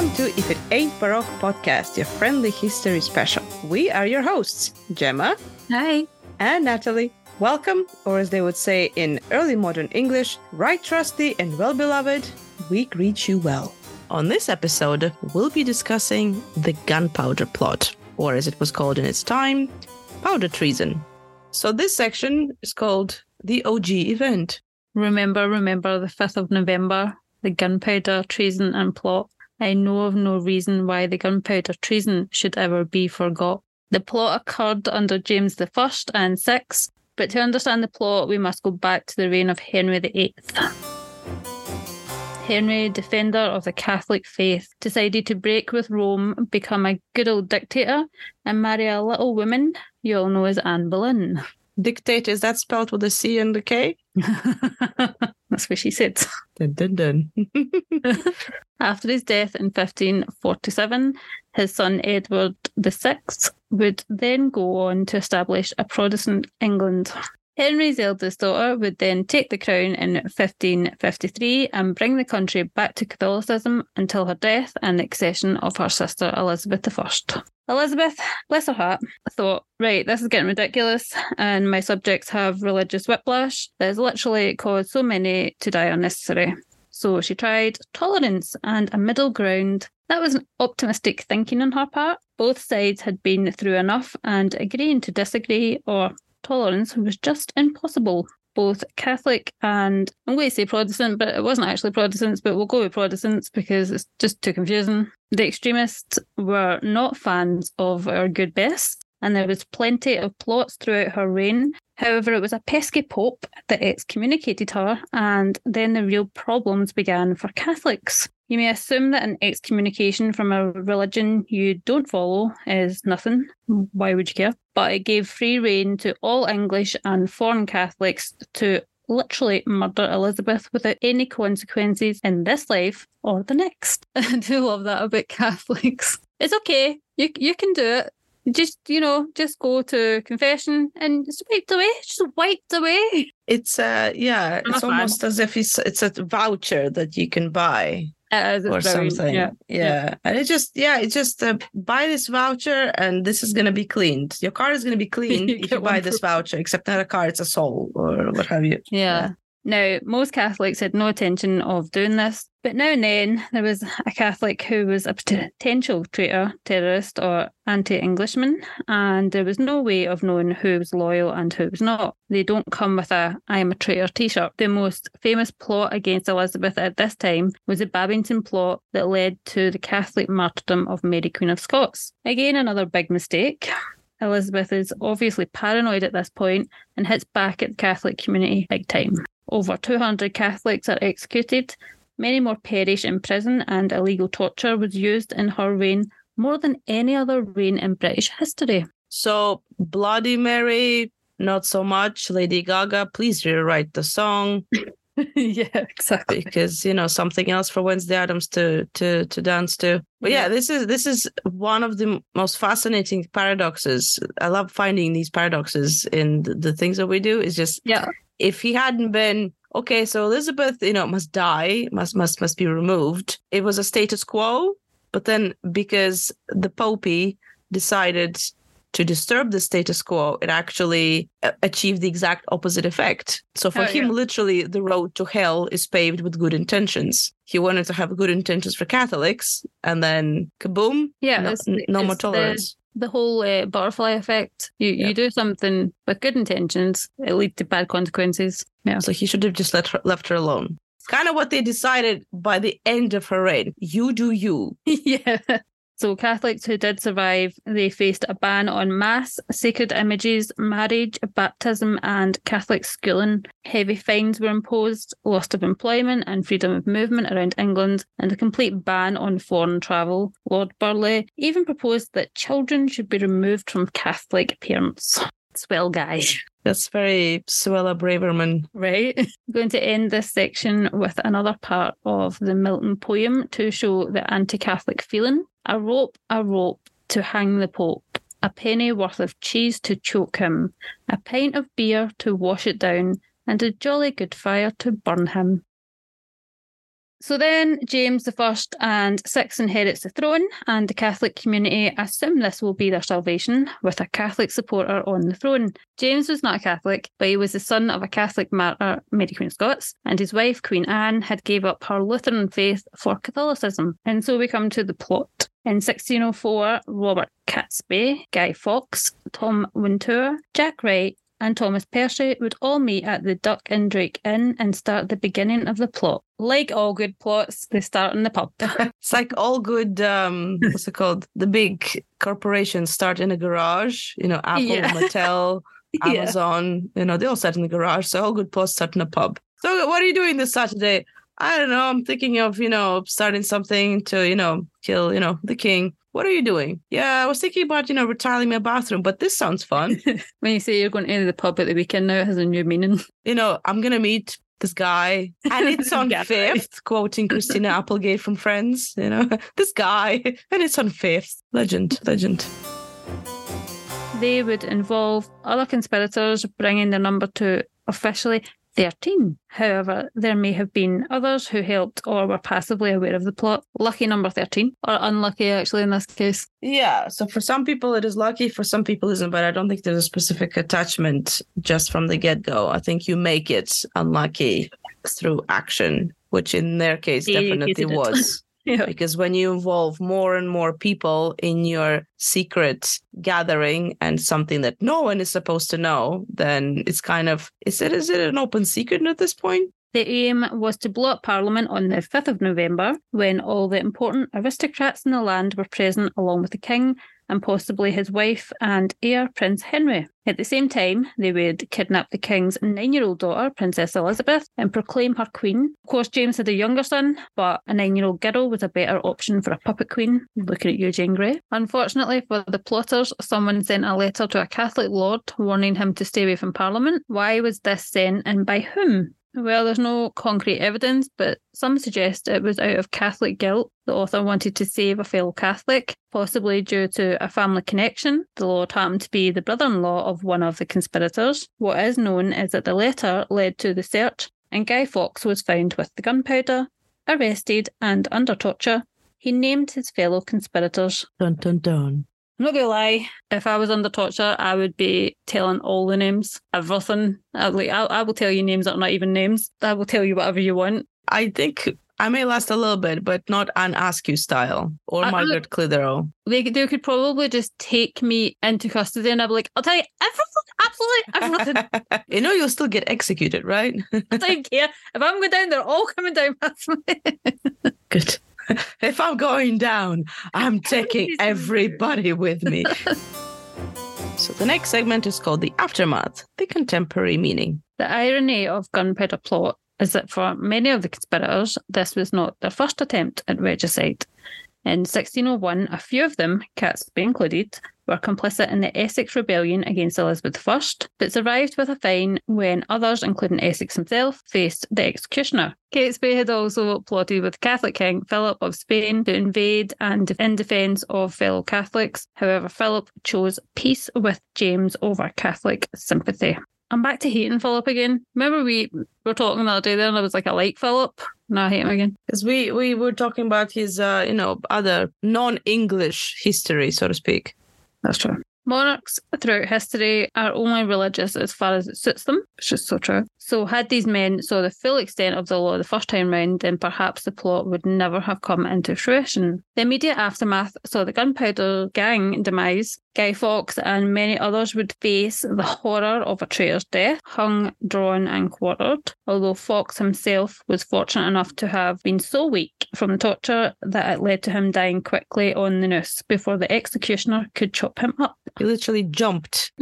Welcome to If It Ain't Baroque podcast, your friendly history special. We are your hosts, Gemma. Hi. And Natalie. Welcome, or as they would say in early modern English, right trusty and well-beloved, we greet you well. On this episode, we'll be discussing the Gunpowder Plot, or as it was called in its time, Powder Treason. So this section is called the OG event. Remember the 5th of November, the Gunpowder Treason and Plot. I know of no reason why the Gunpowder Treason should ever be forgot. The plot occurred under James I and VI, but to understand the plot, we must go back to the reign of Henry VIII. Henry, defender of the Catholic faith, decided to break with Rome, become a good old dictator, and marry a little woman you all know as Anne Boleyn. Dictator, is that spelled with a C and a K? That's what she said. Dun, dun, dun. After his death in 1547, his son Edward VI would then go on to establish a Protestant England. Henry's eldest daughter would then take the crown in 1553 and bring the country back to Catholicism until her death and the accession of her sister Elizabeth I. Elizabeth, bless her heart, thought, right, this is getting ridiculous and my subjects have religious whiplash that has literally caused so many to die unnecessarily. So she tried tolerance and a middle ground. That was an optimistic thinking on her part. Both sides had been through enough and agreeing to disagree or tolerance was just impossible. Both Catholic and, I'm going to say Protestant, but it wasn't actually Protestants, but we'll go with Protestants because it's just too confusing. The extremists were not fans of our good Bess, and there was plenty of plots throughout her reign. However, it was a pesky pope that excommunicated her, and then the real problems began for Catholics. You may assume that an excommunication from a religion you don't follow is nothing. Why would you care? But it gave free rein to all English and foreign Catholics to literally murder Elizabeth without any consequences in this life or the next. I do love that about Catholics. It's okay. You can do it. Just go to confession and it's wiped away. It's just wiped away. It's almost as if it's a voucher that you can buy. Or something. Yeah. And it's just buy this voucher and this is going to be cleaned. Your car is going to be cleaned if you buy this voucher, except not a car, it's a soul or what have you. Yeah. Now, most Catholics had no intention of doing this, but now and then there was a Catholic who was a potential traitor, terrorist or anti-Englishman, and there was no way of knowing who was loyal and who was not. They don't come with a I am a traitor t-shirt. The most famous plot against Elizabeth at this time was the Babington plot that led to the Catholic martyrdom of Mary Queen of Scots. Again, another big mistake. Elizabeth is obviously paranoid at this point and hits back at the Catholic community big time. Over 200 Catholics are executed, many more perish in prison, and illegal torture was used in her reign more than any other reign in British history. So, Bloody Mary, not so much. Lady Gaga, please rewrite the song. Yeah, exactly. Because, something else for Wednesday Addams to dance to. But yeah, this is one of the most fascinating paradoxes. I love finding these paradoxes in the things that we do. It's just... yeah. If he hadn't been, okay, so Elizabeth, must die, must be removed. It was a status quo, but then because the Popey decided to disturb the status quo, it actually achieved the exact opposite effect. So for him, literally, the road to hell is paved with good intentions. He wanted to have good intentions for Catholics, and then kaboom, no more tolerance. The whole butterfly effect. You do something with good intentions, it leads to bad consequences. Yeah. So he should have just left her alone. It's kind of what they decided by the end of her reign. You do you. Yeah. So Catholics who did survive, they faced a ban on mass, sacred images, marriage, baptism and Catholic schooling. Heavy fines were imposed, loss of employment and freedom of movement around England, and a complete ban on foreign travel. Lord Burleigh even proposed that children should be removed from Catholic parents. Swell guy. That's very Suella Braverman. Right. I'm going to end this section with another part of the Milton poem to show the anti-Catholic feeling. A rope to hang the Pope, a penny worth of cheese to choke him, a pint of beer to wash it down, and a jolly good fire to burn him. So then James I and VI inherits the throne, and the Catholic community assume this will be their salvation, with a Catholic supporter on the throne. James was not a Catholic, but he was the son of a Catholic martyr, Mary Queen of Scots, and his wife, Queen Anne, had gave up her Lutheran faith for Catholicism. And so we come to the plot. In 1604, Robert Catesby, Guy Fawkes, Tom Wintour, Jack Wright, and Thomas Percy would all meet at the Duck and Drake Inn and start the beginning of the plot. Like all good plots, they start in the pub. It's like all good, what's it called? The big corporations start in a garage, you know, Apple, yeah. Mattel, Amazon, yeah. You know, they all start in the garage. So all good plots start in a pub. So what are you doing this Saturday? I don't know. I'm thinking of, you know, starting something to, you know, kill, you know, the king. What are you doing? Yeah, I was thinking about, you know, retiling my bathroom, but this sounds fun. When you say you're going to the pub at the weekend now, it has a new meaning. You know, I'm going to meet this guy, and it's on Fifth, quoting Christina Applegate from Friends, you know, this guy, and it's on Fifth. Legend. They would involve other conspirators, bringing the number to officially 13. However, there may have been others who helped or were passively aware of the plot. Lucky number 13, or unlucky actually in this case. Yeah, so for some people it is lucky, for some people it isn't, but I don't think there's a specific attachment just from the get-go. I think you make it unlucky through action, which in their case definitely was. Yeah. Because when you involve more and more people in your secret gathering and something that no one is supposed to know, then it's kind of, is it an open secret at this point? The aim was to blow up Parliament on the 5th of November, when all the important aristocrats in the land were present, along with the king and possibly his wife and heir, Prince Henry. At the same time, they would kidnap the king's 9-year-old daughter, Princess Elizabeth, and proclaim her queen. Of course, James had a younger son, but a 9-year-old girl was a better option for a puppet queen. Looking at you, Jane Grey. Unfortunately for the plotters, someone sent a letter to a Catholic lord warning him to stay away from Parliament. Why was this sent, and by whom? Well, there's no concrete evidence, but some suggest it was out of Catholic guilt. The author wanted to save a fellow Catholic, possibly due to a family connection. The lord happened to be the brother-in-law of one of the conspirators. What is known is that the letter led to the search, and Guy Fawkes was found with the gunpowder, arrested and under torture. He named his fellow conspirators. Dun dun dun. I'm not going to lie, if I was under torture, I would be telling all the names, everything. I will tell you names that are not even names. I will tell you whatever you want. I think I may last a little bit, but not Anne Askew style, or Margaret Clitherow. They could probably just take me into custody and I'd be like, I'll tell you everything, absolutely everything. You know you'll still get executed, right? I don't care. If I'm going down, they're all coming down with me. Good. If I'm going down, I'm taking everybody with me. So the next segment is called The Aftermath, the contemporary meaning. The irony of Gunpowder Plot is that for many of the conspirators, this was not their first attempt at regicide. In 1601, a few of them, Catesby included, were complicit in the Essex rebellion against Elizabeth I, but survived with a fine when others, including Essex himself, faced the executioner. Catesby had also plotted with Catholic King Philip of Spain to invade and in defence of fellow Catholics. However, Philip chose peace with James over Catholic sympathy. I'm back to hating Philip again. Remember we were talking the other day there and I was like, I like Philip. No, I hate him again. Because we were talking about his, you know, other non-English history, so to speak. That's true. Monarchs throughout history are only religious as far as it suits them, which is so true. So had these men saw the full extent of the law the first time round, then perhaps the plot would never have come into fruition. The immediate aftermath saw the Gunpowder Gang demise. Guy Fawkes and many others would face the horror of a traitor's death, hung, drawn and quartered, although Fawkes himself was fortunate enough to have been so weak from the torture that it led to him dying quickly on the noose before the executioner could chop him up. He literally jumped.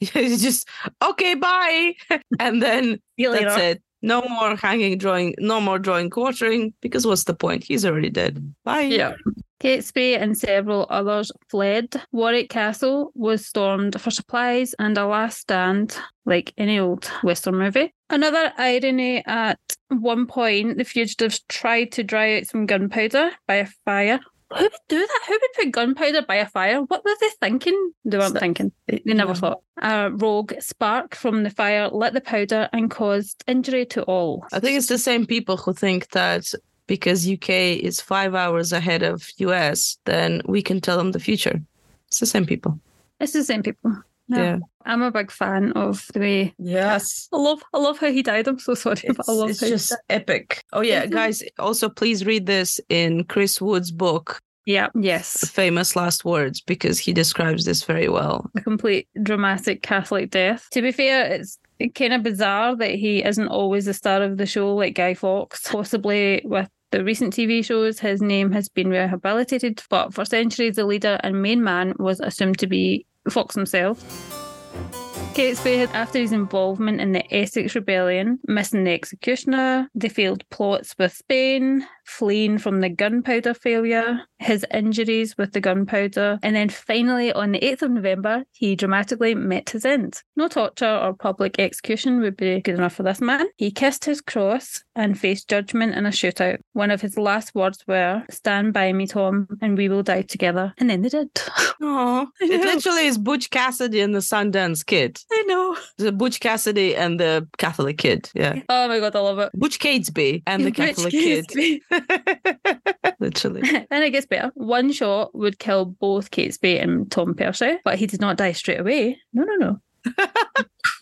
He just, okay, bye. And then that's it. No more hanging, drawing, no more drawing, quartering, because what's the point? He's already dead. Bye. Yeah. Catesby and several others fled. Warwick Castle was stormed for supplies and a last stand, like any old Western movie. Another irony, at one point, the fugitives tried to dry out some gunpowder by a fire. Who would do that? Who would put gunpowder by a fire? What were they thinking? They weren't thinking. They never thought. A rogue spark from the fire lit the powder and caused injury to all. I think it's the same people who think that because UK is 5 hours ahead of US, then we can tell them the future. It's the same people. It's the same people. No. Yeah. I'm a big fan of the way. Yes. I love how he died. I'm so sorry, but I love it's how just he died. Epic. Oh yeah, guys, also please read this in Chris Wood's book. Yeah, yes. The famous last words, because he describes this very well. A complete dramatic Catholic death. To be fair, it's kind of bizarre that he isn't always the star of the show like Guy Fawkes. Possibly with the recent TV shows, his name has been rehabilitated, but for centuries the leader and main man was assumed to be Fawkes himself. Catesby had, after his involvement in the Essex rebellion, missing the executioner, the failed plots with Spain, fleeing from the gunpowder failure, his injuries with the gunpowder, and then finally on the 8th of November, he dramatically met his end. No torture or public execution would be good enough for this man. He kissed his cross and faced judgment in a shootout. One of his last words were, "Stand by me, Tom, and we will die together." And then they did. Aww. It literally is Butch Cassidy and the Sundance Kid. I know. The Butch Cassidy and the Catholic Kid. Yeah. Oh my God, I love it. Butch Catesby and the Catholic Kid. Literally. And it gets better. One shot would kill both Catesby and Tom Percy, but he did not die straight away. No.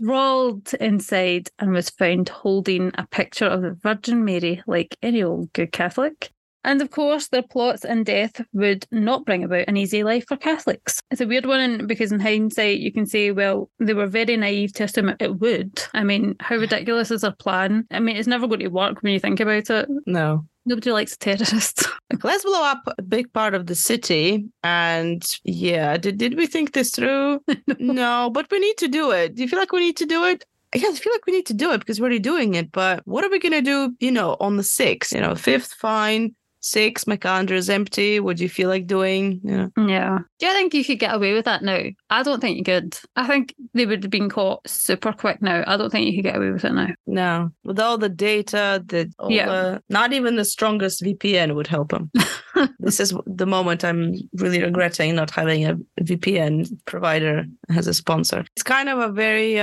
Crawled inside and was found holding a picture of the Virgin Mary, like any old good Catholic. And of course, their plots and death would not bring about an easy life for Catholics. It's a weird one because in hindsight, you can say, well, they were very naive to assume it would. I mean, how ridiculous is their plan? I mean, it's never going to work when you think about it. No. Nobody likes terrorists. Let's blow up a big part of the city. And yeah, did we think this through? No, but we need to do it. Do you feel like we need to do it? Yeah, I feel like we need to do it because we're already doing it. But what are we going to do, on the 6th? 5th, fine. 6, my calendar is empty. What do you feel like doing? Yeah. Do you think you could get away with that now? I don't think you could. I think they would have been caught super quick now. I don't think you could get away with it now. No. With all the data, not even the strongest VPN would help them. This is the moment I'm really regretting not having a VPN provider as a sponsor. It's kind of a very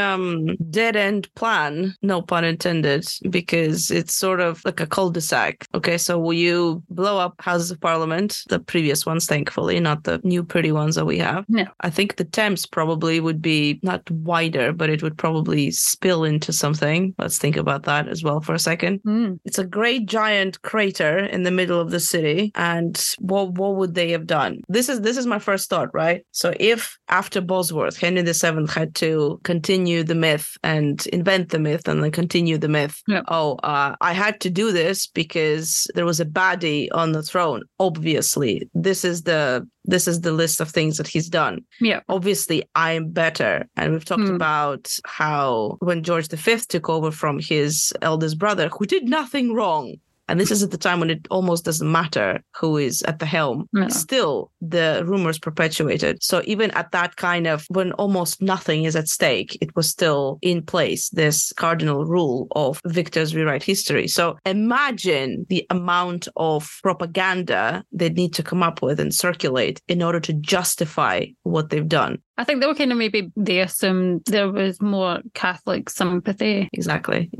dead-end plan, no pun intended, because it's sort of like a cul-de-sac. Okay, so will you blow up Houses of Parliament, the previous ones, thankfully, not the new pretty ones that we have? No. I think the Thames probably would be not wider, but it would probably spill into something. Let's think about that as well for a second. It's a great giant crater in the middle of the city, and what would they have done? This is my first thought, right? So if after Bosworth, Henry VII had to continue the myth and invent the myth and then continue the myth, I had to do this because there was a baddie on the throne. Obviously, this is the list of things that he's done. Yeah. Obviously, I am better. And we've talked about how when George V took over from his eldest brother, who did nothing wrong, and this is at the time when it almost doesn't matter who is at the helm. No. Still, the rumors perpetuated. So even at that kind of, when almost nothing is at stake, it was still in place, this cardinal rule of victors rewrite history. So imagine the amount of propaganda they need to come up with and circulate in order to justify what they've done. I think they were kind of maybe they assumed there was more Catholic sympathy. Exactly.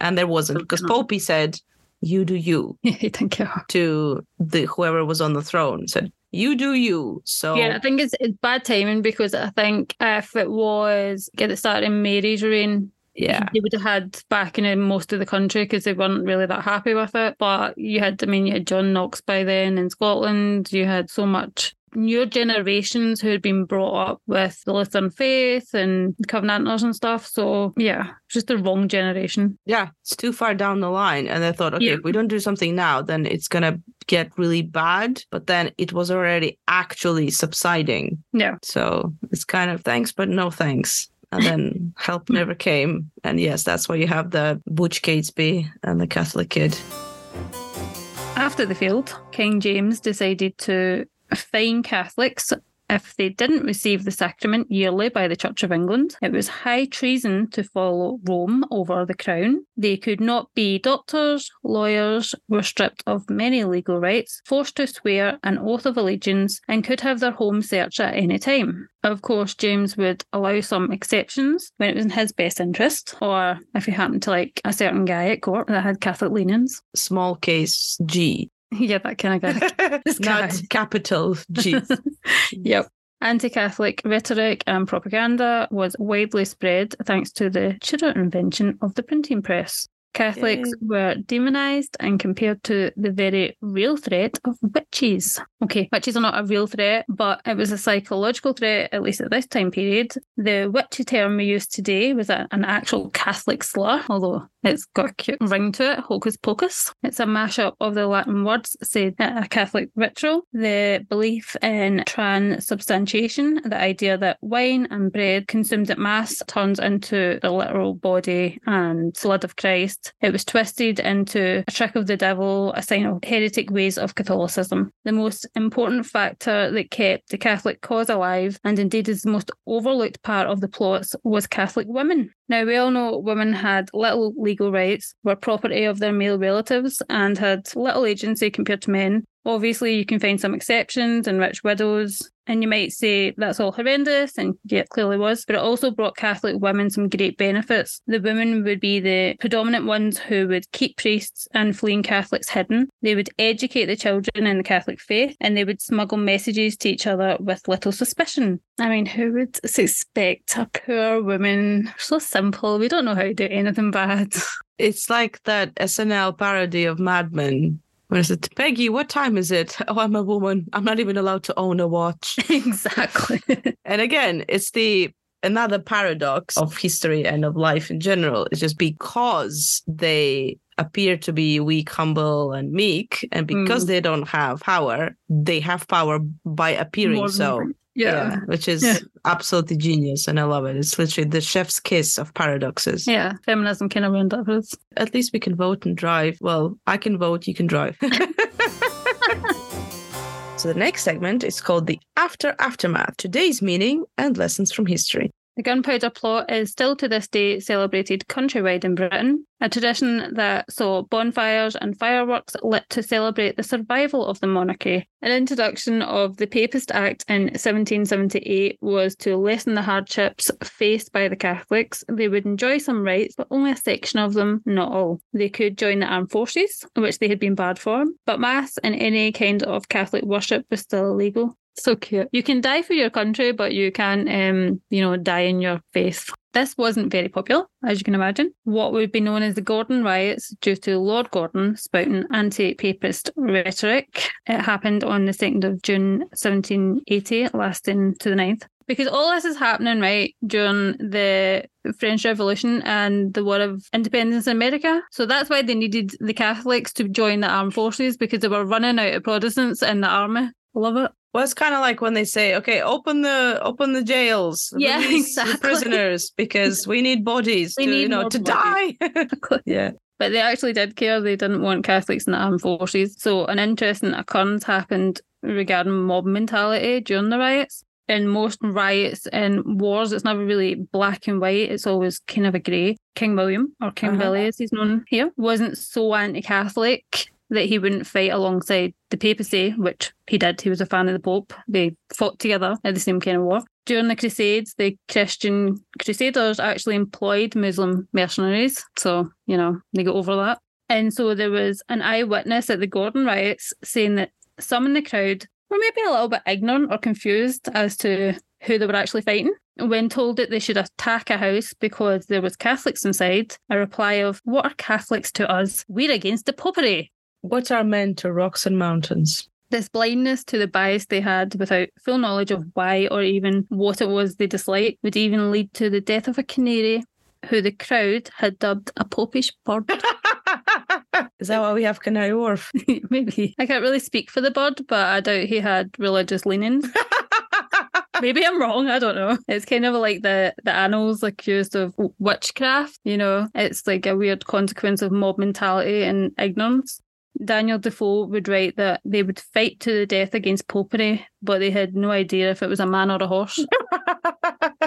And there wasn't, because Popey said, "You do you." Thank you. To whoever was on the throne said, "You do you." So yeah, I think it's bad timing, because I think if it was get it started in Mary's reign, they would have had backing in most of the country because they weren't really that happy with it. But you had John Knox by then in Scotland. You had so much newer generations who had been brought up with the Lutheran faith and Covenanters and stuff. So yeah, just the wrong generation. Yeah, it's too far down the line. And I thought, okay, if we don't do something now, then it's going to get really bad. But then it was already actually subsiding. Yeah. So it's kind of thanks, but no thanks. And then help never came. And yes, that's why you have the Butch Catesby and the Catholic Kid. After the field, King James decided to fine Catholics if they didn't receive the sacrament yearly by the Church of England. It was high treason to follow Rome over the crown. They could not be doctors, lawyers, were stripped of many legal rights, forced to swear an oath of allegiance, and could have their home searched at any time. Of course, James would allow some exceptions when it was in his best interest, or if he happened to like a certain guy at court that had Catholic leanings. Small case G. Yeah, that kind of guy. Not capital G. Yep. Anti-Catholic rhetoric and propaganda was widely spread thanks to the Tudor invention of the printing press. Catholics were demonised and compared to the very real threat of witches. Okay, witches are not a real threat, but it was a psychological threat, at least at this time period. The witchy term we use today was an actual Catholic slur, although it's got a cute ring to it, hocus pocus. It's a mashup of the Latin words said at a Catholic ritual. The belief in transubstantiation, the idea that wine and bread consumed at mass turns into the literal body and blood of Christ. It was twisted into a trick of the devil, a sign of heretic ways of Catholicism. The most important factor that kept the Catholic cause alive, and indeed is the most overlooked part of the plots, was Catholic women. Now, we all know women had little legal rights, were property of their male relatives, and had little agency compared to men. Obviously, you can find some exceptions in rich widows, and you might say that's all horrendous, and yeah, it clearly was, but it also brought Catholic women some great benefits. The women would be the predominant ones who would keep priests and fleeing Catholics hidden. They would educate the children in the Catholic faith, and they would smuggle messages to each other with little suspicion. I mean, who would suspect a poor woman? So simple, we don't know how to do anything bad. It's like that SNL parody of Mad Men. When I said, Peggy, what time is it? Oh, I'm a woman. I'm not even allowed to own a watch. Exactly. And again, it's another paradox of history and of life in general. It's just because they appear to be weak, humble, and meek, and because they don't have power, they have power by appearing so. Yeah, which is absolutely genius, and I love it. It's literally the chef's kiss of paradoxes. Yeah, feminism kind of ruined us. At least we can vote and drive. Well, I can vote, you can drive. So the next segment is called the Aftermath, today's meaning and lessons from history. The Gunpowder Plot is still to this day celebrated countrywide in Britain, a tradition that saw bonfires and fireworks lit to celebrate the survival of the monarchy. An introduction of the Papist Act in 1778 was to lessen the hardships faced by the Catholics. They would enjoy some rights, but only a section of them, not all. They could join the armed forces, which they had been barred for, but mass and any kind of Catholic worship was still illegal. So cute. You can die for your country, but you can't, die in your faith. This wasn't very popular, as you can imagine. What would be known as the Gordon Riots, due to Lord Gordon spouting anti-papist rhetoric. It happened on the 2nd of June 1780, lasting to the 9th. Because all this is happening, right, during the French Revolution and the War of Independence in America. So that's why they needed the Catholics to join the armed forces, because they were running out of Protestants in the army. Love it. Well, it's kind of like when they say, okay, open the jails, release the prisoners, because we need bodies to die. Yeah. But they actually did care. They didn't want Catholics in the armed forces. So an interesting occurrence happened regarding mob mentality during the riots. In most riots and wars, it's never really black and white. It's always kind of a grey. King William, or King Billy as he's known here, wasn't so anti-Catholic that he wouldn't fight alongside the papacy, which he did. He was a fan of the Pope. They fought together at the same kind of war. During the Crusades, the Christian Crusaders actually employed Muslim mercenaries. So, they got over that. And so there was an eyewitness at the Gordon Riots saying that some in the crowd were maybe a little bit ignorant or confused as to who they were actually fighting. When told that they should attack a house because there was Catholics inside, a reply of, "What are Catholics to us? We're against the Popery." What are men to rocks and mountains? This blindness to the bias they had without full knowledge of why or even what it was they disliked would even lead to the death of a canary who the crowd had dubbed a popish bird. Is that why we have Canary Wharf? Maybe. I can't really speak for the bird, but I doubt he had religious leanings. Maybe I'm wrong, I don't know. It's kind of like the annals accused of witchcraft, It's like a weird consequence of mob mentality and ignorance. Daniel Defoe would write that they would fight to the death against Popery, but they had no idea if it was a man or a horse.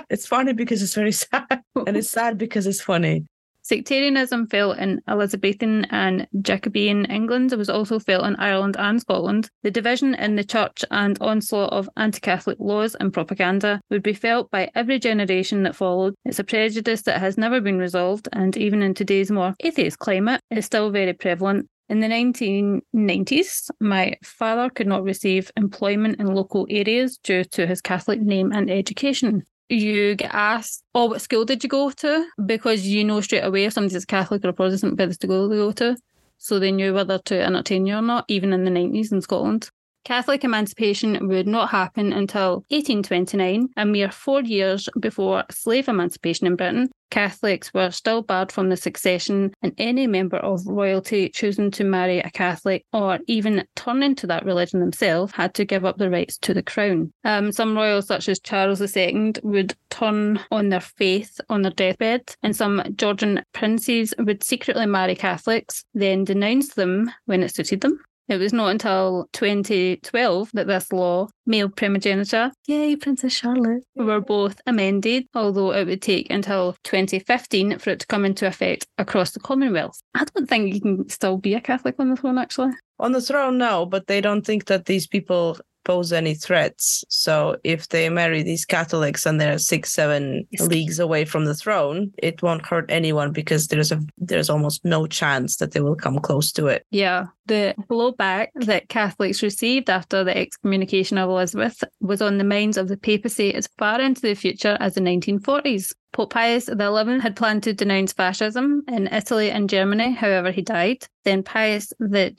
It's funny because it's very sad, and it's sad because it's funny. Sectarianism felt in Elizabethan and Jacobean England. It was also felt in Ireland and Scotland. The division in the church and onslaught of anti-Catholic laws and propaganda would be felt by every generation that followed. It's a prejudice that has never been resolved, and even in today's more atheist climate, it's still very prevalent. In the 1990s, my father could not receive employment in local areas due to his Catholic name and education. You get asked, oh, what school did you go to? Because you know straight away if somebody's Catholic or a Protestant whether to go to. So they knew whether to entertain you or not, even in the 90s in Scotland. Catholic emancipation would not happen until 1829, a mere 4 years before slave emancipation in Britain. Catholics were still barred from the succession, and any member of royalty choosing to marry a Catholic or even turning to that religion themselves had to give up their rights to the crown. Some royals such as Charles II would turn on their faith on their deathbed, and some Georgian princes would secretly marry Catholics, then denounce them when it suited them. It was not until 2012 that this law, male primogeniture, yay, Princess Charlotte, were both amended, although it would take until 2015 for it to come into effect across the Commonwealth. I don't think you can still be a Catholic on the throne, actually. On the throne, no, but they don't think that these people pose any threats. So if they marry these Catholics and they're 6-7 leagues away from the throne, it won't hurt anyone because there's almost no chance that they will come close to it. Yeah. The blowback that Catholics received after the excommunication of Elizabeth was on the minds of the papacy as far into the future as the 1940s. Pope Pius XI had planned to denounce fascism in Italy and Germany, however he died. Then Pius XII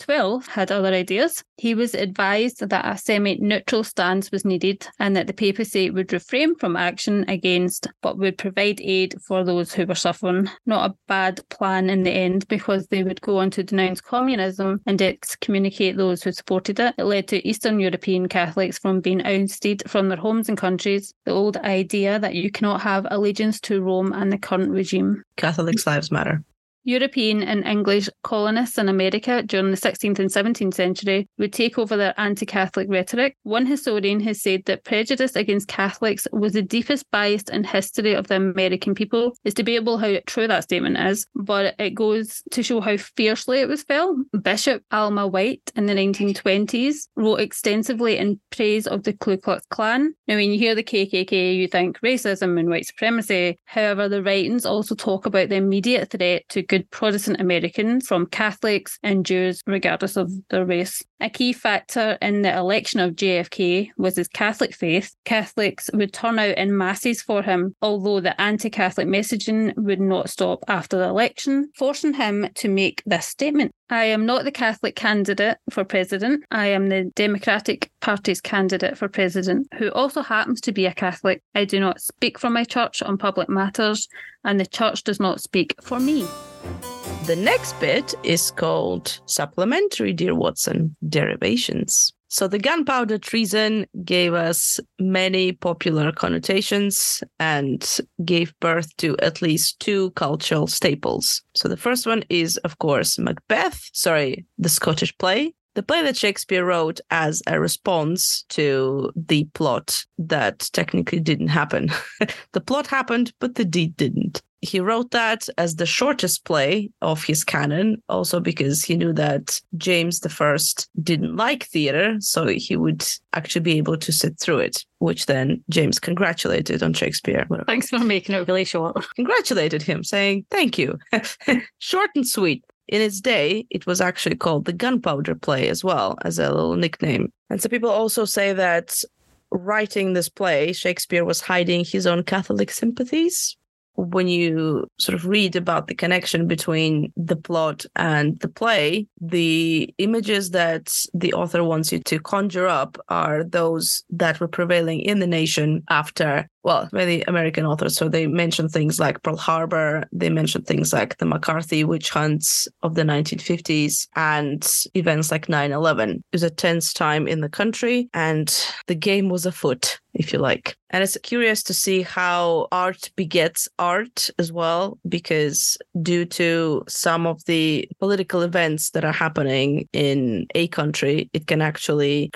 had other ideas. He was advised that a semi-neutral stance was needed and that the papacy would refrain from action against but would provide aid for those who were suffering. Not a bad plan in the end because they would go on to denounce communism and excommunicate those who supported it. It led to Eastern European Catholics from being ousted from their homes and countries. The old idea that you cannot have allegiance to Rome and the current regime. Catholics' lives matter. European and English colonists in America during the 16th and 17th century would take over their anti-Catholic rhetoric. One historian has said that prejudice against Catholics was the deepest bias in history of the American people. It's debatable how true that statement is, but it goes to show how fiercely it was felt. Bishop Alma White in the 1920s wrote extensively in praise of the Ku Klux Klan. Now, when you hear the KKK, you think racism and white supremacy. However, the writings also talk about the immediate threat to good Protestant Americans from Catholics and Jews, regardless of their race. A key factor in the election of JFK was his Catholic faith. Catholics would turn out in masses for him, although the anti-Catholic messaging would not stop after the election, forcing him to make this statement. I am not the Catholic candidate for president. I am the Democratic Party's candidate for president, who also happens to be a Catholic. I do not speak for my church on public matters, and the church does not speak for me. The next bit is called Supplementary, dear Watson, Derivations. So the gunpowder treason gave us many popular connotations and gave birth to at least two cultural staples. So the first one is, of course, the Scottish play. The play that Shakespeare wrote as a response to the plot that technically didn't happen. The plot happened, but the deed didn't. He wrote that as the shortest play of his canon, also because he knew that James I didn't like theatre, so he would actually be able to sit through it, which then James congratulated on Shakespeare. Thanks for making it really short. Congratulated him, saying, thank you. Short and sweet. In its day, it was actually called the Gunpowder Play as well, as a little nickname. And so people also say that writing this play, Shakespeare was hiding his own Catholic sympathies. When you sort of read about the connection between the plot and the play, the images that the author wants you to conjure up are those that were prevailing in the nation after, well, many American authors. So they mention things like Pearl Harbor, they mention things like the McCarthy witch hunts of the 1950s and events like 9/11. It was a tense time in the country and the game was afoot. if you like. And it's curious to see how art begets art as well, because due to some of the political events that are happening in a country, it can actually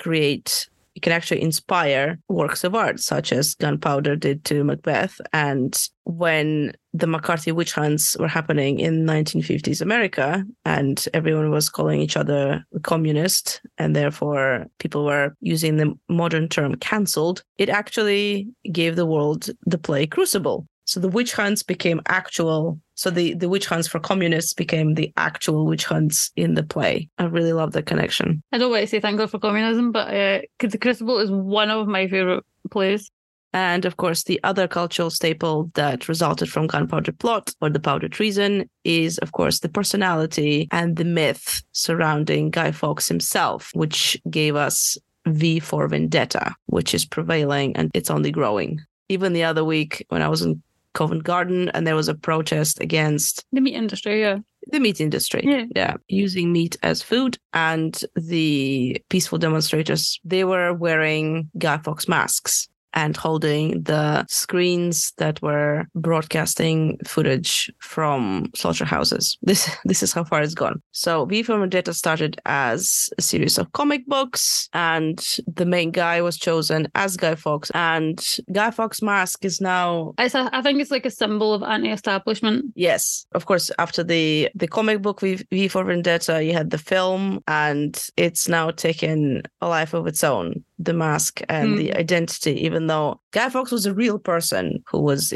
inspire works of art, such as Gunpowder did to Macbeth. And when the McCarthy witch hunts were happening in 1950s America, and everyone was calling each other communist, and therefore people were using the modern term cancelled, it actually gave the world the play Crucible. So the witch hunts became actual. So the witch hunts for communists became the actual witch hunts in the play. I really love that connection. I don't want to say thank God for communism, but The Crucible is one of my favorite plays. And of course, the other cultural staple that resulted from Gunpowder Plot, or the Powder Treason, is of course the personality and the myth surrounding Guy Fawkes himself, which gave us V for Vendetta, which is prevailing and it's only growing. Even the other week when I was in Covent Garden, and there was a protest against the meat industry, using meat as food. And the peaceful demonstrators, they were wearing Guy Fawkes masks and holding the screens that were broadcasting footage from slaughterhouses. This is how far it's gone. So V for Vendetta started as a series of comic books, and the main guy was chosen as Guy Fawkes. And Guy Fawkes' mask is now... I think it's like a symbol of anti-establishment. Yes. Of course, after the comic book V for Vendetta, you had the film, and it's now taken a life of its own. The mask and the identity, even though Guy Fawkes was a real person who was,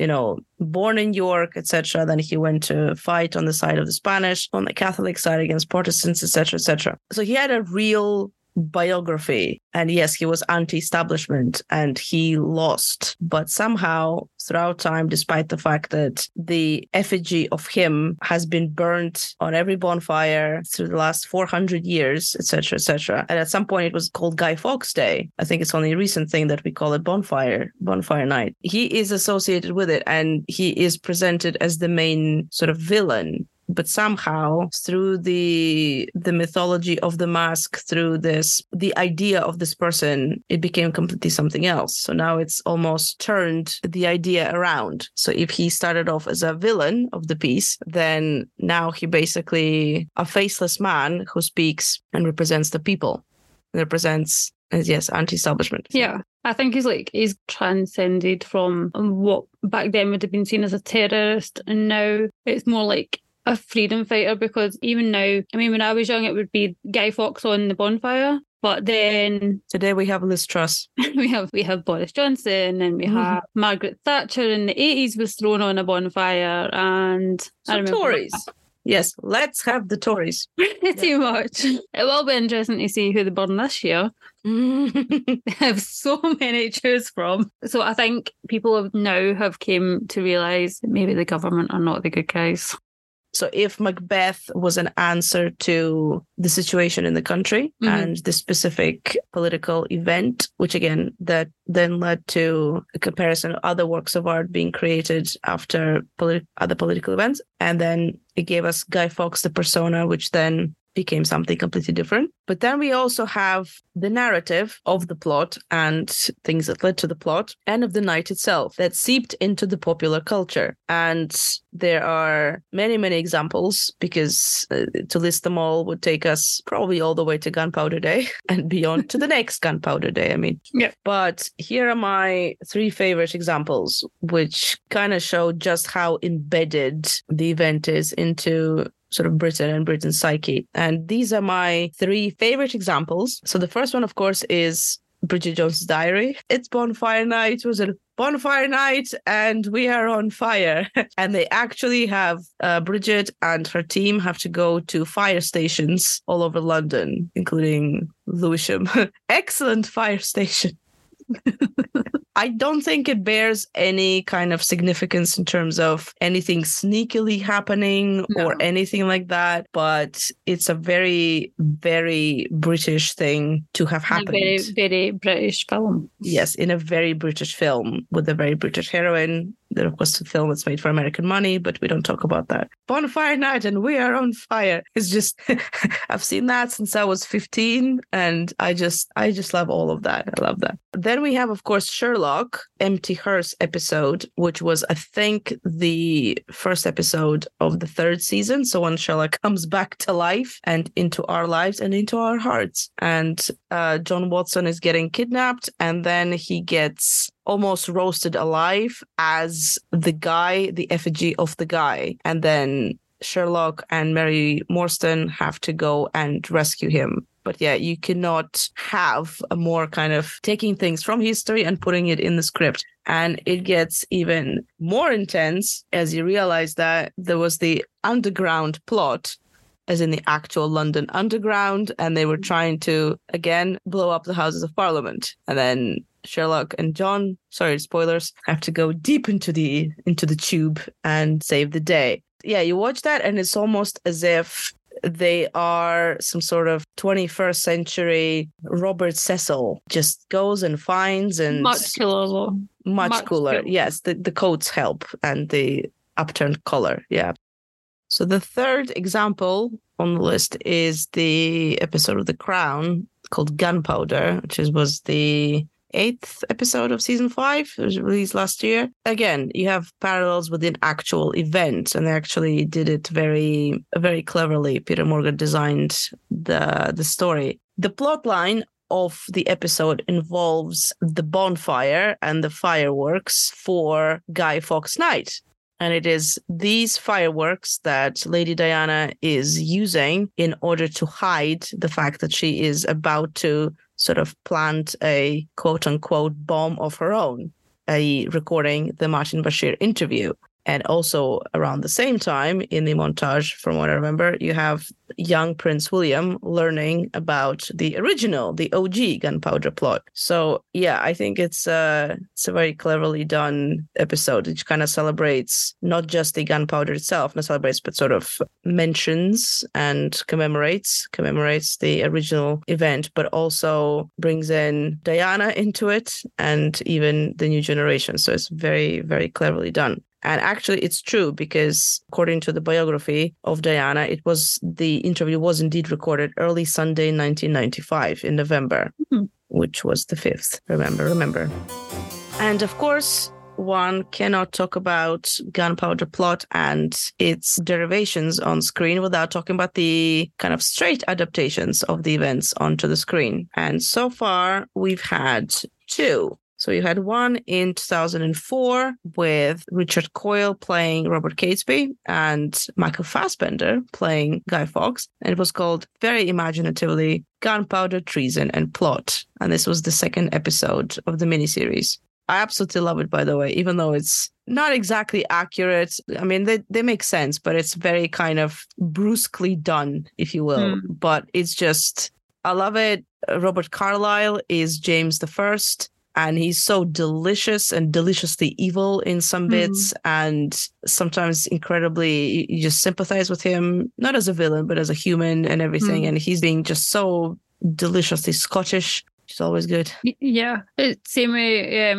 born in York, etc. Then he went to fight on the side of the Spanish, on the Catholic side against Protestants, etc., etc. So he had a real biography. And yes, he was anti-establishment and he lost. But somehow, throughout time, despite the fact that the effigy of him has been burnt on every bonfire through the last 400 years, etc., etc. And at some point, it was called Guy Fawkes Day. I think it's only a recent thing that we call it bonfire night. He is associated with it, and he is presented as the main sort of villain. But somehow, through the mythology of the mask, through the idea of this person, it became completely something else. So now it's almost turned the idea around. So if he started off as a villain of the piece, then now he basically a faceless man who speaks and represents the people, represents, yes, anti-establishment. Yeah. I think he's transcended from what back then would have been seen as a terrorist, and now it's more like a freedom fighter, because even now, when I was young, it would be Guy Fawkes on the bonfire. But then today we have Liz Truss, we have Boris Johnson, and we have Margaret Thatcher in the 80s was thrown on a bonfire, and so I remember Tories. Yes, let's have the Tories. Pretty much. It will be interesting to see who they burn this year. They have so many to choose from. So I think people now have came to realise that maybe the government are not the good guys. So if Macbeth was an answer to the situation in the country and the specific political event, which again, that then led to a comparison of other works of art being created after other political events. And then it gave us Guy Fawkes, the persona, which then became something completely different. But then we also have the narrative of the plot and things that led to the plot and of the night itself that seeped into the popular culture. And there are many, many examples, because to list them all would take us probably all the way to Gunpowder Day and beyond to the next Gunpowder Day. Yeah. But here are my three favorite examples, which kind of show just how embedded the event is into sort of Britain and Britain's psyche. And these are my three favorite examples. So the first one, of course, is Bridget Jones's Diary. It's bonfire night. Was it bonfire night? And we are on fire. And they actually have Bridget and her team have to go to fire stations all over London, including Lewisham. Excellent fire station. I don't think it bears any kind of significance in terms of anything sneakily happening or anything like that, but it's a very, very British thing to have happened. A very, very British film. Yes, in a very British film with a very British heroine Then, of course, the film was made for American money, but we don't talk about that. Bonfire Night and We Are on Fire. It's just, I've seen that since I was 15, and I just love all of that. I love that. Then we have, of course, Sherlock, Empty Hearse episode, which was, I think, the first episode of the third season. So when Sherlock comes back to life and into our lives and into our hearts. And John Watson is getting kidnapped, and then he gets almost roasted alive as the guy, the effigy of the guy. And then Sherlock and Mary Morstan have to go and rescue him. But yeah, you cannot have a more kind of taking things from history and putting it in the script. And it gets even more intense as you realize that there was the underground plot, as in the actual London Underground, and they were trying to, again, blow up the Houses of Parliament. And then Sherlock and John, sorry, spoilers, have to go deep into the tube and save the day. Yeah, you watch that and it's almost as if they are some sort of 21st century Robert Cecil, just goes and finds, and much cooler. Much cooler. Yes, the coats help and the upturned collar. Yeah. So the third example on the list is the episode of The Crown called Gunpowder, which was the 8th episode of season 5. It was released last year. Again, you have parallels with an actual event, and they actually did it very, very cleverly. Peter Morgan designed the story. The plot line of the episode involves the bonfire and the fireworks for Guy Fawkes Night. And it is these fireworks that Lady Diana is using in order to hide the fact that she is about to sort of plant a quote-unquote bomb of her own, i.e. recording the Martin Bashir interview. And also around the same time in the montage, from what I remember, you have young Prince William learning about the original, the OG Gunpowder Plot. So yeah, I think it's a very cleverly done episode, which kind of celebrates not just the gunpowder itself, not celebrates, but sort of mentions and commemorates the original event, but also brings in Diana into it and even the new generation. So it's very, very cleverly done. And actually, it's true, because according to the biography of Diana, the interview was indeed recorded early Sunday, 1995, in November, which was the 5th. Remember. And of course, one cannot talk about Gunpowder Plot and its derivations on screen without talking about the kind of straight adaptations of the events onto the screen. And so far, we've had 2. So you had one in 2004 with Richard Coyle playing Robert Catesby and Michael Fassbender playing Guy Fawkes. And it was called, very imaginatively, Gunpowder, Treason and Plot. And this was the second episode of the miniseries. I absolutely love it, by the way, even though it's not exactly accurate. I mean, they make sense, but it's very kind of brusquely done, if you will. But it's just, I love it. Robert Carlyle is James I. And he's so delicious and deliciously evil in some bits, and sometimes incredibly, you just sympathize with him, not as a villain, but as a human and everything. And he's being just so deliciously Scottish, which is always good. Yeah, it's same way,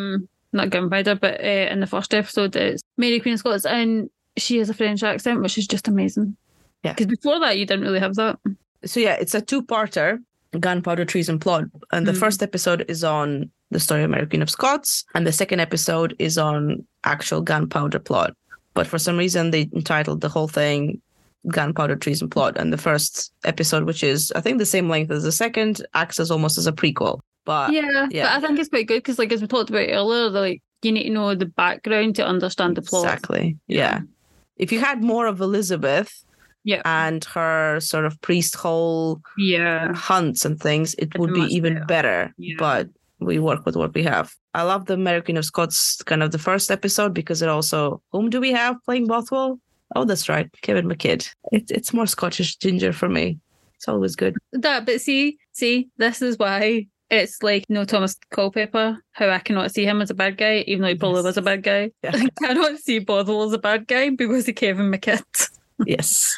not Gunpowder, but in the first episode, it's Mary Queen of Scots, and she has a French accent, which is just amazing. Yeah, because before that, you didn't really have that. So yeah, it's a two-parter, Gunpowder, Treason, Plot. And the first episode is on the story of Mary Queen of Scots, and the second episode is on actual Gunpowder Plot. But for some reason, they entitled the whole thing Gunpowder, Treason, Plot. And the first episode, which is, I think, the same length as the second, acts as almost as a prequel. But but I think it's quite good because, like, as we talked about earlier, like, you need to know the background to understand the plot. Exactly. Yeah. If you had more of Elizabeth and her sort of priest hole hunts and things, it would be even better. Yeah. But we work with what we have. I love the Mary Queen of Scots, kind of the first episode, because it also, whom do we have playing Bothwell? Oh, that's right, Kevin McKidd. It's more Scottish ginger for me. It's always good. That, but see, this is why it's like, no Thomas Culpepper, how I cannot see him as a bad guy, even though he probably was a bad guy. Yeah. I cannot see Bothwell as a bad guy because of Kevin McKidd. Yes.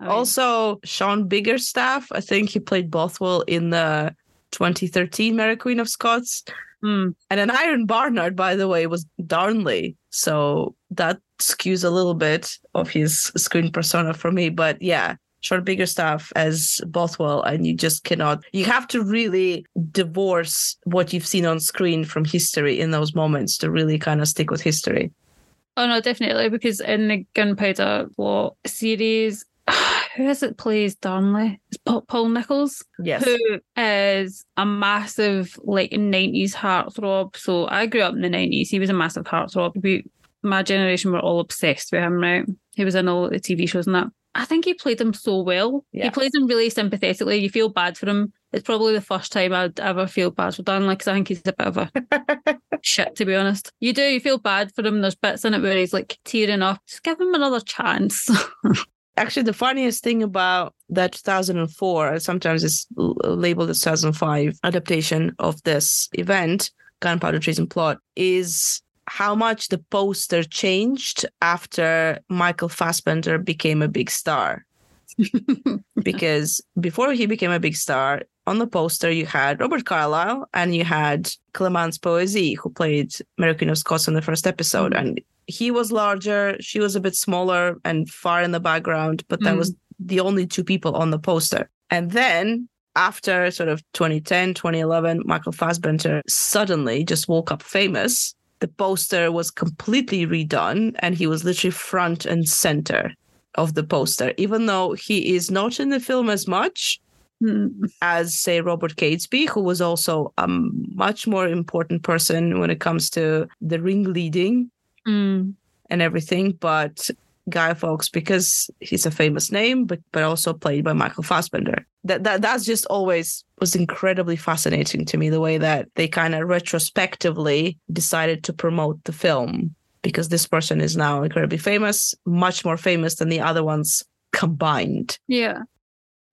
I mean, also, Sean Biggerstaff, I think he played Bothwell in the 2013 Mary Queen of Scots. And an Iron Barnard, by the way, was Darnley. So that skews a little bit of his screen persona for me. But yeah, Short Biggerstaff as Bothwell, and you just cannot, you have to really divorce what you've seen on screen from history in those moments to really kind of stick with history. Oh, no, definitely, because in the Gunpowder Plot series, who is it plays Darnley? It's Paul Nichols. Yes. Who is a massive, like, 90s heartthrob. So I grew up in the 90s. He was a massive heartthrob. My generation were all obsessed with him, right? He was in all the TV shows and that. I think he played him so well. Yes. He played him really sympathetically. You feel bad for him. It's probably the first time I'd ever feel bad for Darnley, because I think he's a bit of a shit, to be honest. You do, you feel bad for him. There's bits in it where he's like tearing up. Just give him another chance. Actually, the funniest thing about that 2004, sometimes it's labeled as 2005 adaptation of this event, Gunpowder Treason Plot, is how much the poster changed after Michael Fassbender became a big star. Because before he became a big star, on the poster you had Robert Carlyle and you had Clemence Poesie, who played Mary Queen of Scots in the first episode. And he was larger, she was a bit smaller and far in the background, but that was the only two people on the poster. And then after sort of 2010, 2011, Michael Fassbender suddenly just woke up famous. The poster was completely redone and he was literally front and center of the poster, even though he is not in the film as much as, say, Robert Catesby, who was also a much more important person when it comes to the ring leading and everything. But Guy Fawkes, because he's a famous name, but also played by Michael Fassbender. That's just always was incredibly fascinating to me, the way that they kind of retrospectively decided to promote the film, because this person is now incredibly famous, much more famous than the other ones combined. Yeah.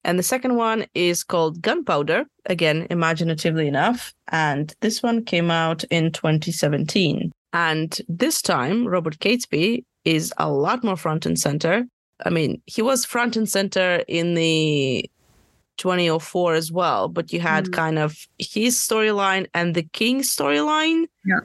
And the second one is called Gunpowder, again, imaginatively enough. And this one came out in 2017. And this time, Robert Catesby is a lot more front and center. I mean, he was front and center in the 2004 as well, but you had kind of his storyline and the King's storyline. Yeah.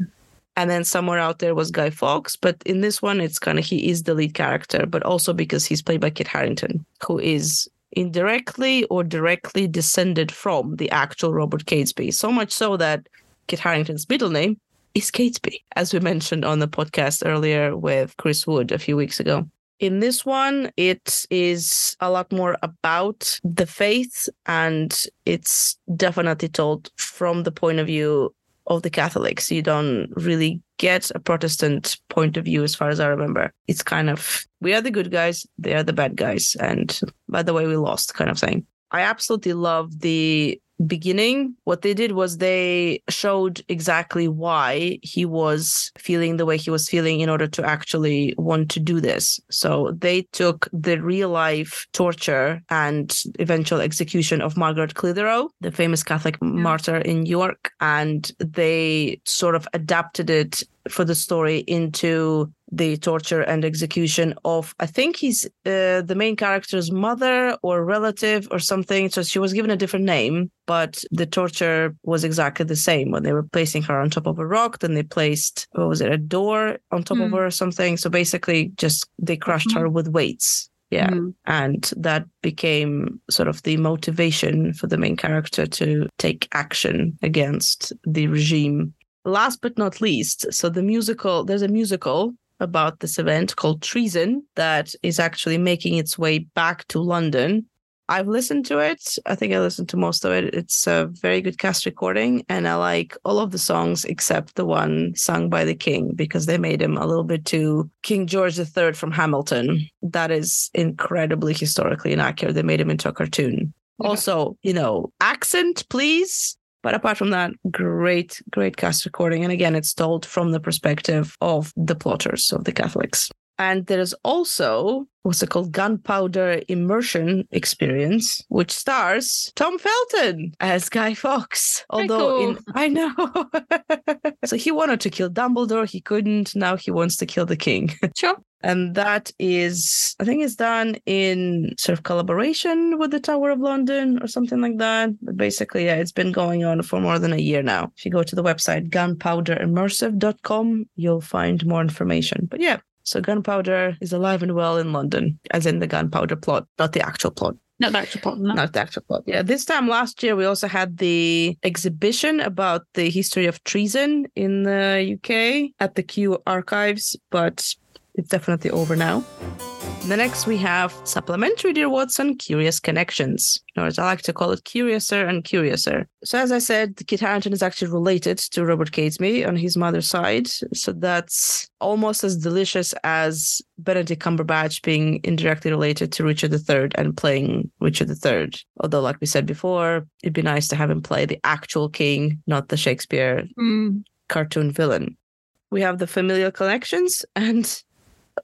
And then somewhere out there was Guy Fawkes. But in this one, it's kind of, he is the lead character, but also because he's played by Kit Harington, who is indirectly or directly descended from the actual Robert Catesby. So much so that Kit Harington's middle name is Catesby, as we mentioned on the podcast earlier with Chris Wood a few weeks ago. In this one, it is a lot more about the faith, and it's definitely told from the point of view of the Catholics. You don't really get a Protestant point of view, as far as I remember. It's kind of, we are the good guys, they are the bad guys, and by the way, we lost, kind of thing. I absolutely love the beginning. What they did was they showed exactly why he was feeling the way he was feeling in order to actually want to do this. So they took the real life torture and eventual execution of Margaret Clitherow, the famous Catholic martyr in York, and they sort of adapted it for the story into the torture and execution of, I think he's the main character's mother or relative or something. So she was given a different name, but the torture was exactly the same. When they were placing her on top of a rock, then they placed, what was it, a door on top of her or something. So basically just they crushed her with weights. Yeah. And that became sort of the motivation for the main character to take action against the regime. Last but not least, so the musical, there's a musical about this event called Treason that is actually making its way back to London. I've listened to it. I think I listened to most of it. It's a very good cast recording, and I like all of the songs except the one sung by the King, because they made him a little bit too King George III from Hamilton. That is incredibly historically inaccurate. They made him into a cartoon. Yeah. Also, you know, accent, please. But apart from that, great, great cast recording. And again, it's told from the perspective of the plotters, of the Catholics. And there is also what's it called, Gunpowder Immersion Experience, which stars Tom Felton as Guy Fawkes. Although, cool. I know. So he wanted to kill Dumbledore. He couldn't. Now he wants to kill the King. Sure. And that is, I think it's done in sort of collaboration with the Tower of London or something like that. But basically, yeah, it's been going on for more than a year now. If you go to the website gunpowderimmersive.com, you'll find more information. But yeah, So Gunpowder is alive and well in London, as in the Gunpowder Plot, not the actual plot. Not the actual plot, no. Not the actual plot. Yeah, this time last year, we also had the exhibition about the history of treason in the UK at the Kew Archives, but it's definitely over now. The next we have Supplementary Dear Watson, Curious Connections, or as I like to call it, Curiouser and Curiouser. So as I said, Kit Harington is actually related to Robert Catesby on his mother's side. So that's almost as delicious as Benedict Cumberbatch being indirectly related to Richard III and playing Richard III. Although, like we said before, it'd be nice to have him play the actual king, not the Shakespeare cartoon villain. We have the familial connections, and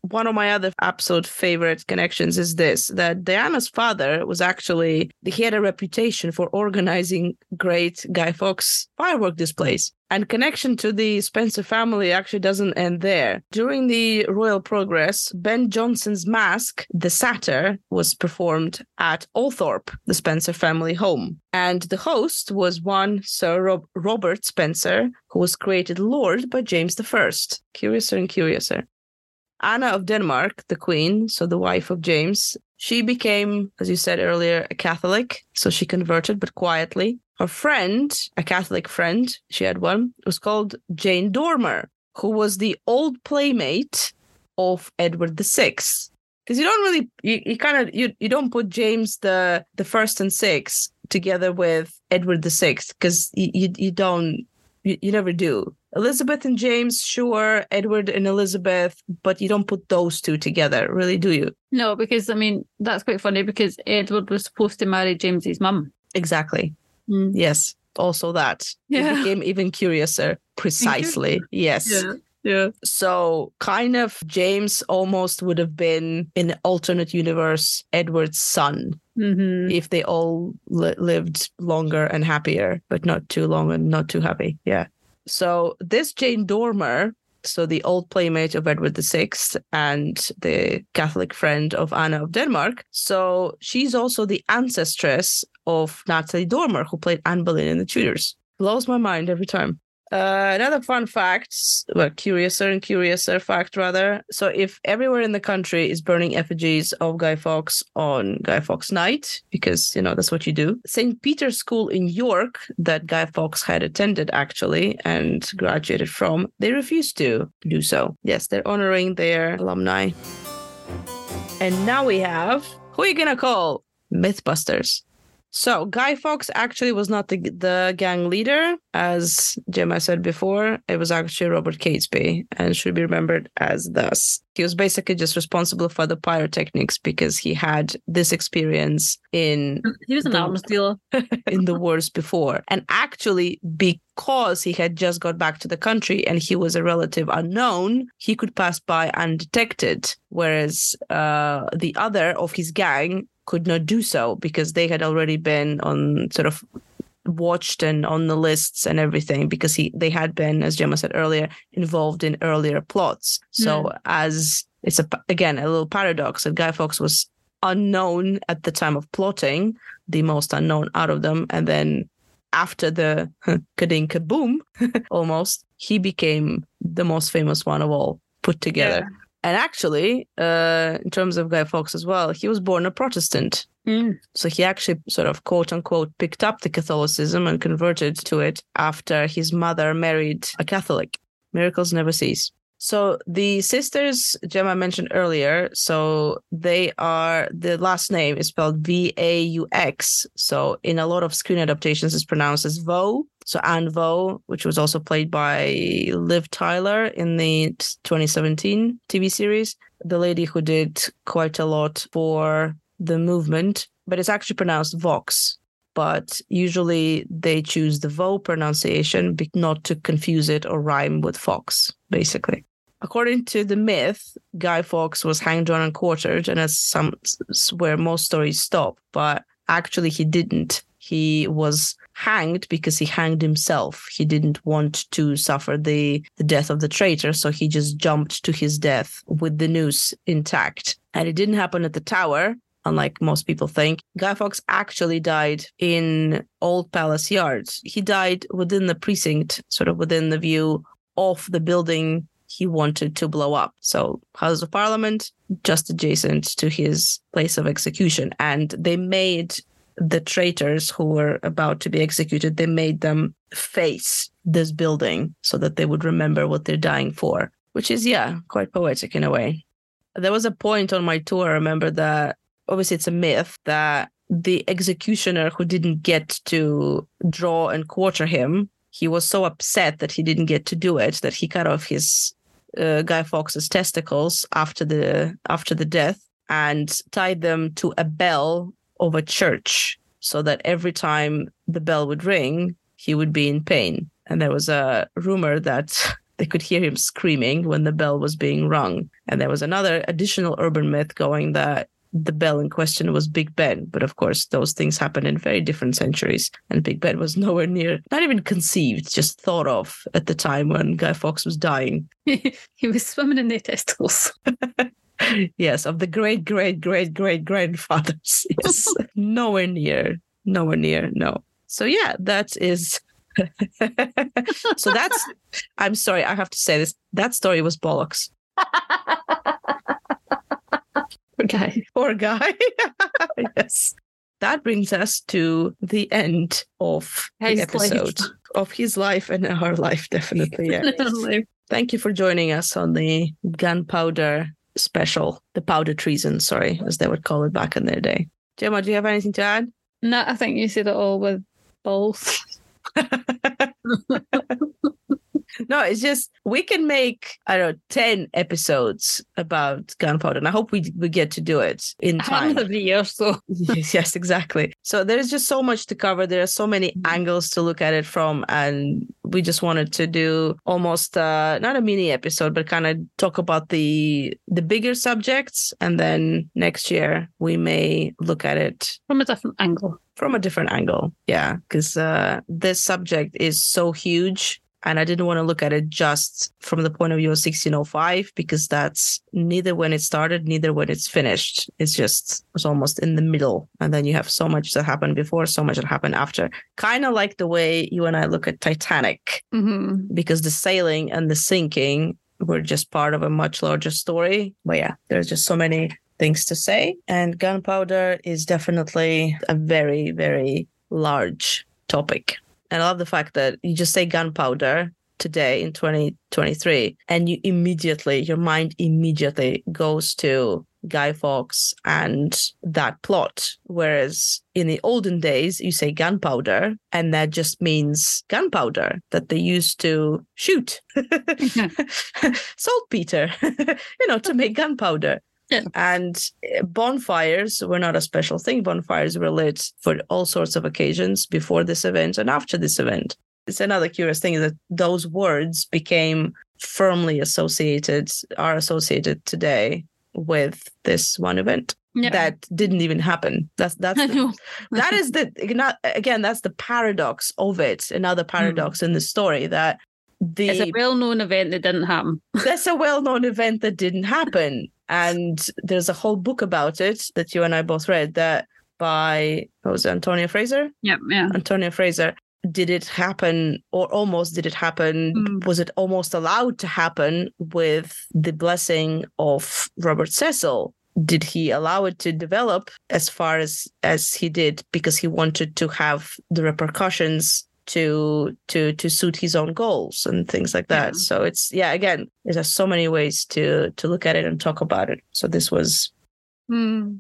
one of my other absolute favorite connections is this, that Diana's father was actually, he had a reputation for organizing great Guy Fawkes firework displays. And connection to the Spencer family actually doesn't end there. During the royal progress, Ben Jonson's mask, the Satyr, was performed at Althorpe, the Spencer family home. And the host was one Sir Robert Spencer, who was created Lord by James I. Curiouser and curiouser. Anna of Denmark, the queen, so the wife of James, she became, as you said earlier, a Catholic. So she converted, but quietly. Her friend, a Catholic friend, she had one, was called Jane Dormer, who was the old playmate of Edward VI. Because you don't really, you don't put James the first and sixth together with Edward VI, because you never do. Elizabeth and James, sure, Edward and Elizabeth, but you don't put those two together, really, do you? No, because, I mean, that's quite funny because Edward was supposed to marry James's mum. Exactly. Mm. Yes, also that. Yeah. It became even curiouser, precisely. Yes. Yeah. Yeah. So kind of James almost would have been in an alternate universe, Edward's son, if they all lived longer and happier, but not too long and not too happy. Yeah. So this Jane Dormer, so the old playmate of Edward VI and the Catholic friend of Anna of Denmark, so she's also the ancestress of Natalie Dormer, who played Anne Boleyn in The Tudors. Blows my mind every time. Another fun fact, well, curiouser and curiouser fact, rather. So if everywhere in the country is burning effigies of Guy Fawkes on Guy Fawkes Night, because, you know, that's what you do. St. Peter's School in York that Guy Fawkes had attended, actually, and graduated from, they refused to do so. Yes, they're honoring their alumni. And now we have, who are you gonna call? Mythbusters. So Guy Fawkes actually was not the gang leader. As Gemma said before, it was actually Robert Catesby and should be remembered as thus. He was basically just responsible for the pyrotechnics because he had this experience in... He was an arms dealer. ...in the wars before. And actually, because he had just got back to the country and he was a relative unknown, he could pass by undetected, whereas the other of his gang could not do so because they had already been on sort of watched and on the lists and everything because they had been, as Gemma said earlier, involved in earlier plots. So as it's, again, a little paradox that Guy Fawkes was unknown at the time of plotting, the most unknown out of them. And then after the ka-ding kaboom, almost, he became the most famous one of all put together. Yeah. And actually, in terms of Guy Fawkes as well, he was born a Protestant. Mm. So he actually sort of, quote unquote, picked up the Catholicism and converted to it after his mother married a Catholic. Miracles never cease. So the sisters Gemma mentioned earlier, so they are, the last name is spelled V-A-U-X. So in a lot of screen adaptations, it's pronounced as Vaux. So Anne Vaux, which was also played by Liv Tyler in the 2017 TV series, the lady who did quite a lot for the movement, but it's actually pronounced Vox. But usually they choose the Vaux pronunciation not to confuse it or rhyme with Fox, basically. According to the myth, Guy Fawkes was hanged, drawn, and quartered, and that's where most stories stop. But actually he didn't. He was hanged because he hanged himself. He didn't want to suffer the death of the traitor, so he just jumped to his death with the noose intact. And it didn't happen at the Tower, unlike most people think. Guy Fawkes actually died in Old Palace Yard. He died within the precinct, sort of within the view of the building he wanted to blow up. So House of Parliament, just adjacent to his place of execution. And they made the traitors who were about to be executed, they made them face this building so that they would remember what they're dying for, which is, yeah, quite poetic in a way. There was a point on my tour, I remember, that obviously it's a myth that the executioner who didn't get to draw and quarter him, he was so upset that he didn't get to do it that he cut off his Guy Fawkes's testicles after the death and tied them to a bell of a church so that every time the bell would ring, he would be in pain. And there was a rumor that they could hear him screaming when the bell was being rung. And there was another additional urban myth going that the bell in question was Big Ben. But of course, those things happened in very different centuries. And Big Ben was nowhere near, not even conceived, just thought of at the time when Guy Fawkes was dying. He was swimming in their testicles. Yes, of the great-great-great-great-grandfathers. Yes, nowhere near, no. So yeah, that is... So that's... I'm sorry, I have to say this. That story was bollocks. Poor guy. Yes. That brings us to the end of the episode. Life. Of his life and our life, definitely. Yeah. Definitely. Thank you for joining us on the Gunpowder Special. The Powder Treason, sorry, as they would call it back in their day. Gemma, do you have anything to add? No, I think you said it all with balls. No, it's just, we can make, 10 episodes about gunpowder, and I hope we get to do it in time. Another year, so. Yes, exactly. So there's just so much to cover. There are so many angles to look at it from, and we just wanted to do almost, not a mini episode, but kind of talk about the bigger subjects, and then next year we may look at it from a different angle. Yeah, because this subject is so huge. And I didn't want to look at it just from the point of view of 1605, because that's neither when it started, neither when it's finished. It's almost in the middle. And then you have so much that happened before, so much that happened after. Kind of like the way you and I look at Titanic, because the sailing and the sinking were just part of a much larger story. But yeah, there's just so many things to say. And gunpowder is definitely a very, very large topic. And I love the fact that you just say gunpowder today in 2023 and your mind immediately goes to Guy Fawkes and that plot. Whereas in the olden days, you say gunpowder and that just means gunpowder that they used to shoot. Saltpeter, to make gunpowder. Yeah. And bonfires were not a special thing. Bonfires were lit for all sorts of occasions before this event and after this event. It's another curious thing that those words became firmly associated today with this one event. Yeah. That didn't even happen. That's the paradox of it. Another paradox in the story that it's a well-known event that didn't happen. That's a well-known event that didn't happen. And there's a whole book about it that you and I both read that by, Antonia Fraser? Yeah. Antonia Fraser. Did it happen or almost did it happen? Was it almost allowed to happen with the blessing of Robert Cecil? Did he allow it to develop as far as he did because he wanted to have the repercussions to suit his own goals and things like that. Yeah. So it's, again, there's so many ways to look at it and talk about it. So this was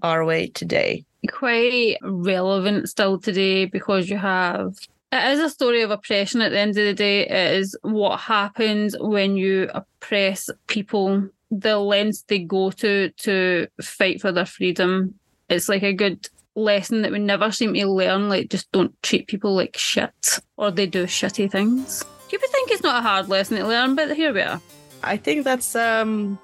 our way today. Quite relevant still today because it is a story of oppression at the end of the day. It is what happens when you oppress people, the lengths they go to fight for their freedom. It's like a good lesson that we never seem to learn, just don't treat people like shit or they do shitty things. You would think it's not a hard lesson to learn, but here we are. I think that's it's a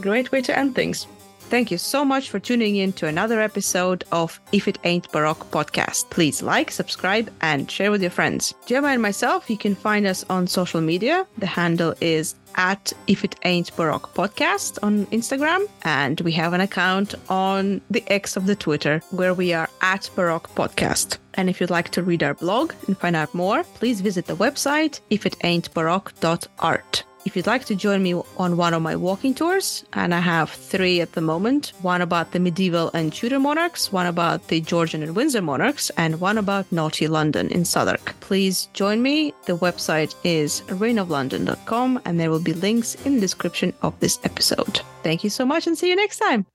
great way to end things. Thank you so much for tuning in to another episode of If It Ain't Baroque podcast. Please like, subscribe, and share with your friends. Gemma and myself, you can find us on social media. The handle is @ If It Ain't Baroque podcast on Instagram. And we have an account on the X of the Twitter where we are @ Baroque podcast. And if you'd like to read our blog and find out more, please visit the website ifitaintbaroque.art. If you'd like to join me on one of my walking tours, and I have three at the moment, one about the medieval and Tudor monarchs, one about the Georgian and Windsor monarchs, and one about naughty London in Southwark. Please join me. The website is reignoflondon.com, and there will be links in the description of this episode. Thank you so much, and see you next time.